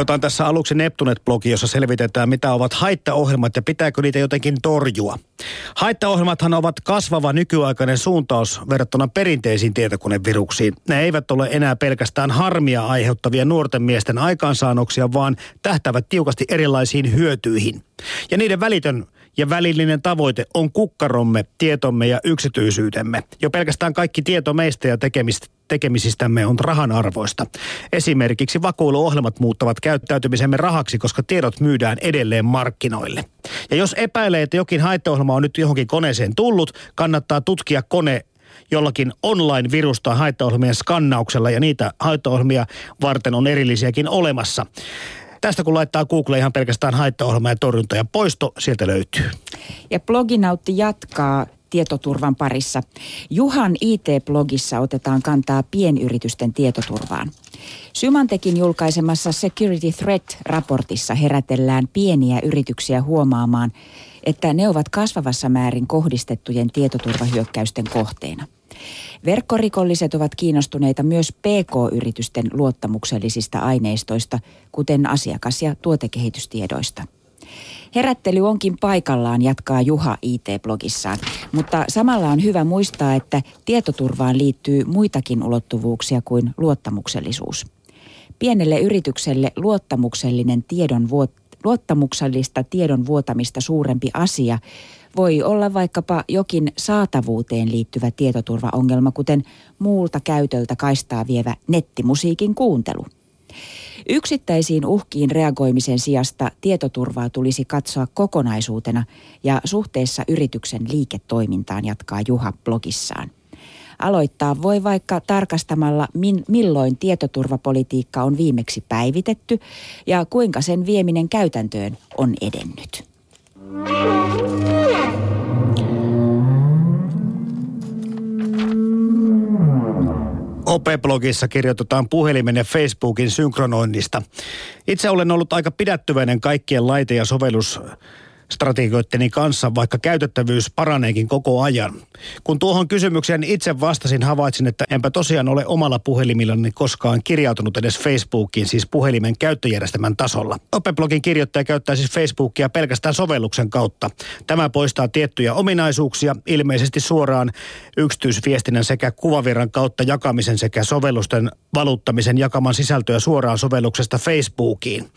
Otan tässä aluksi Neptunet-blogi, jossa selvitetään, mitä ovat haittaohjelmat ja pitääkö niitä jotenkin torjua. Haittaohjelmathan ovat kasvava nykyaikainen suuntaus verrattuna perinteisiin tietokoneviruksiin. Ne eivät ole enää pelkästään harmia aiheuttavia nuorten miesten aikaansaannoksia, vaan tähtäävät tiukasti erilaisiin hyötyihin. Ja niiden välitön ja välillinen tavoite on kukkaromme, tietomme ja yksityisyytemme. Jo pelkästään kaikki tieto meistä ja tekemisistämme on rahan arvoista. Esimerkiksi vakuiluohjelmat muuttavat käyttäytymisemme rahaksi, koska tiedot myydään edelleen markkinoille. Ja jos epäilee, että jokin haittaohjelma on nyt johonkin koneeseen tullut, kannattaa tutkia kone jollakin online-virus- tai haittaohjelmien skannauksella, ja niitä haittaohjelmia varten on erillisiäkin olemassa. Tästä kun laittaa Google ihan pelkästään haittaohjelma ja torjunta ja poisto, sieltä löytyy. Ja Bloginautti jatkaa tietoturvan parissa. Juhan IT-blogissa otetaan kantaa pienyritysten tietoturvaan. Symantekin julkaisemassa Security Threat-raportissa herätellään pieniä yrityksiä huomaamaan, että ne ovat kasvavassa määrin kohdistettujen tietoturvahyökkäysten kohteena. Verkkorikolliset ovat kiinnostuneita myös PK-yritysten luottamuksellisista aineistoista, kuten asiakas- ja tuotekehitystiedoista. Herättely onkin paikallaan, jatkaa Juha IT-blogissaan, mutta samalla on hyvä muistaa, että tietoturvaan liittyy muitakin ulottuvuuksia kuin luottamuksellisuus. Pienelle yritykselle luottamuksellista tiedon vuotamista suurempi asia voi olla vaikkapa jokin saatavuuteen liittyvä tietoturvaongelma, kuten muulta käytöltä kaistaa vievä nettimusiikin kuuntelu. Yksittäisiin uhkiin reagoimisen sijasta tietoturvaa tulisi katsoa kokonaisuutena ja suhteessa yrityksen liiketoimintaan, jatkaa Juha blogissaan. Aloittaa voi vaikka tarkastamalla, milloin tietoturvapolitiikka on viimeksi päivitetty ja kuinka sen vieminen käytäntöön on edennyt. Ppeblogissa kirjoitetaan puhelimen ja Facebookin synkronoinnista. Itse olen ollut aika pidättyväinen kaikkien laite- ja sovellusstrategioitteni kanssa, vaikka käytettävyys paraneekin koko ajan. Kun tuohon kysymykseen itse vastasin, havaitsin, että enpä tosiaan ole omalla puhelimillani koskaan kirjautunut edes Facebookiin, siis puhelimen käyttöjärjestelmän tasolla. Ppeblogin kirjoittaja käyttää siis Facebookia pelkästään sovelluksen kautta. Tämä poistaa tiettyjä ominaisuuksia, ilmeisesti suoraan yksityisviestinnän sekä kuvavirran kautta jakamisen sekä sovellusten valuttamisen jakaman sisältöä suoraan sovelluksesta Facebookiin.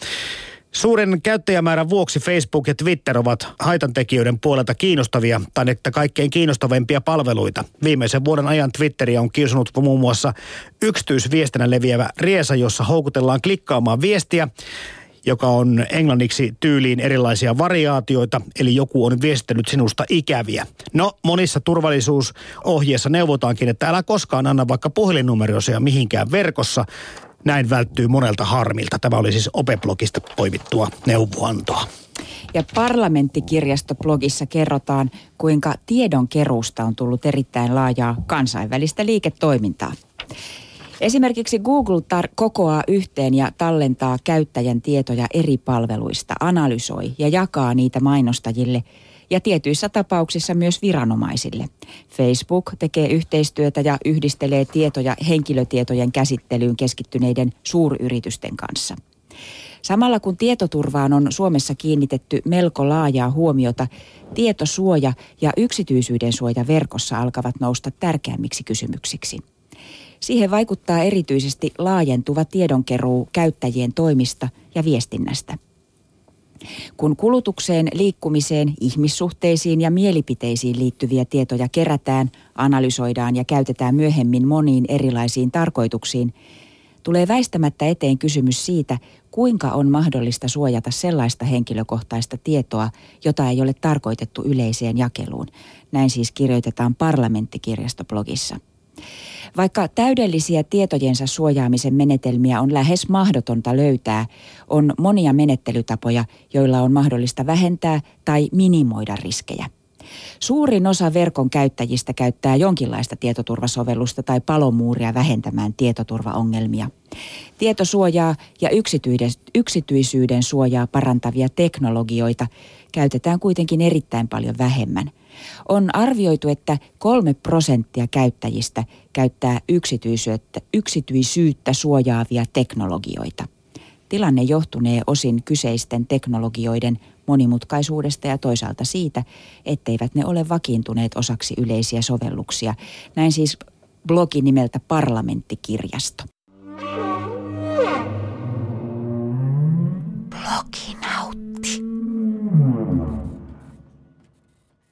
Suuren käyttäjämäärän vuoksi Facebook ja Twitter ovat haitantekijöiden puolelta kiinnostavia tai että kaikkein kiinnostavimpia palveluita. Viimeisen vuoden ajan Twitteriä on kiusannut muun muassa yksityisviestinä leviävä riesa, jossa houkutellaan klikkaamaan viestiä, joka on englanniksi tyyliin erilaisia variaatioita, eli joku on viestittänyt sinusta ikäviä. No, monissa turvallisuusohjeissa neuvotaankin, että älä koskaan anna vaikka puhelinnumeroisia mihinkään verkossa. Näin välttyy monelta harmilta. Tämä oli siis Ppeblogista poimittua neuvoantoa. Ja Parlamenttikirjastoblogissa kerrotaan, kuinka tiedonkeruusta on tullut erittäin laajaa kansainvälistä liiketoimintaa. Esimerkiksi Google kokoaa yhteen ja tallentaa käyttäjän tietoja eri palveluista, analysoi ja jakaa niitä mainostajille ja tietyissä tapauksissa myös viranomaisille. Facebook tekee yhteistyötä ja yhdistelee tietoja henkilötietojen käsittelyyn keskittyneiden suuryritysten kanssa. Samalla kun tietoturvaan on Suomessa kiinnitetty melko laajaa huomiota, tietosuoja ja yksityisyyden suoja verkossa alkavat nousta tärkeämmiksi kysymyksiksi. Siihen vaikuttaa erityisesti laajentuva tiedonkeruu käyttäjien toimista ja viestinnästä. Kun kulutukseen, liikkumiseen, ihmissuhteisiin ja mielipiteisiin liittyviä tietoja kerätään, analysoidaan ja käytetään myöhemmin moniin erilaisiin tarkoituksiin, tulee väistämättä eteen kysymys siitä, kuinka on mahdollista suojata sellaista henkilökohtaista tietoa, jota ei ole tarkoitettu yleiseen jakeluun. Näin siis kirjoitetaan Parlamenttikirjastoblogissa. Vaikka täydellisiä tietojensa suojaamisen menetelmiä on lähes mahdotonta löytää, on monia menettelytapoja, joilla on mahdollista vähentää tai minimoida riskejä. Suurin osa verkon käyttäjistä käyttää jonkinlaista tietoturvasovellusta tai palomuuria vähentämään tietoturvaongelmia. Tietosuojaa ja yksityisyyden suojaa parantavia teknologioita käytetään kuitenkin erittäin paljon vähemmän. On arvioitu, että 3% käyttäjistä käyttää yksityisyyttä suojaavia teknologioita. Tilanne johtunee osin kyseisten teknologioiden monimutkaisuudesta ja toisaalta siitä, etteivät ne ole vakiintuneet osaksi yleisiä sovelluksia. Näin siis blogi nimeltä Parlamenttikirjasto.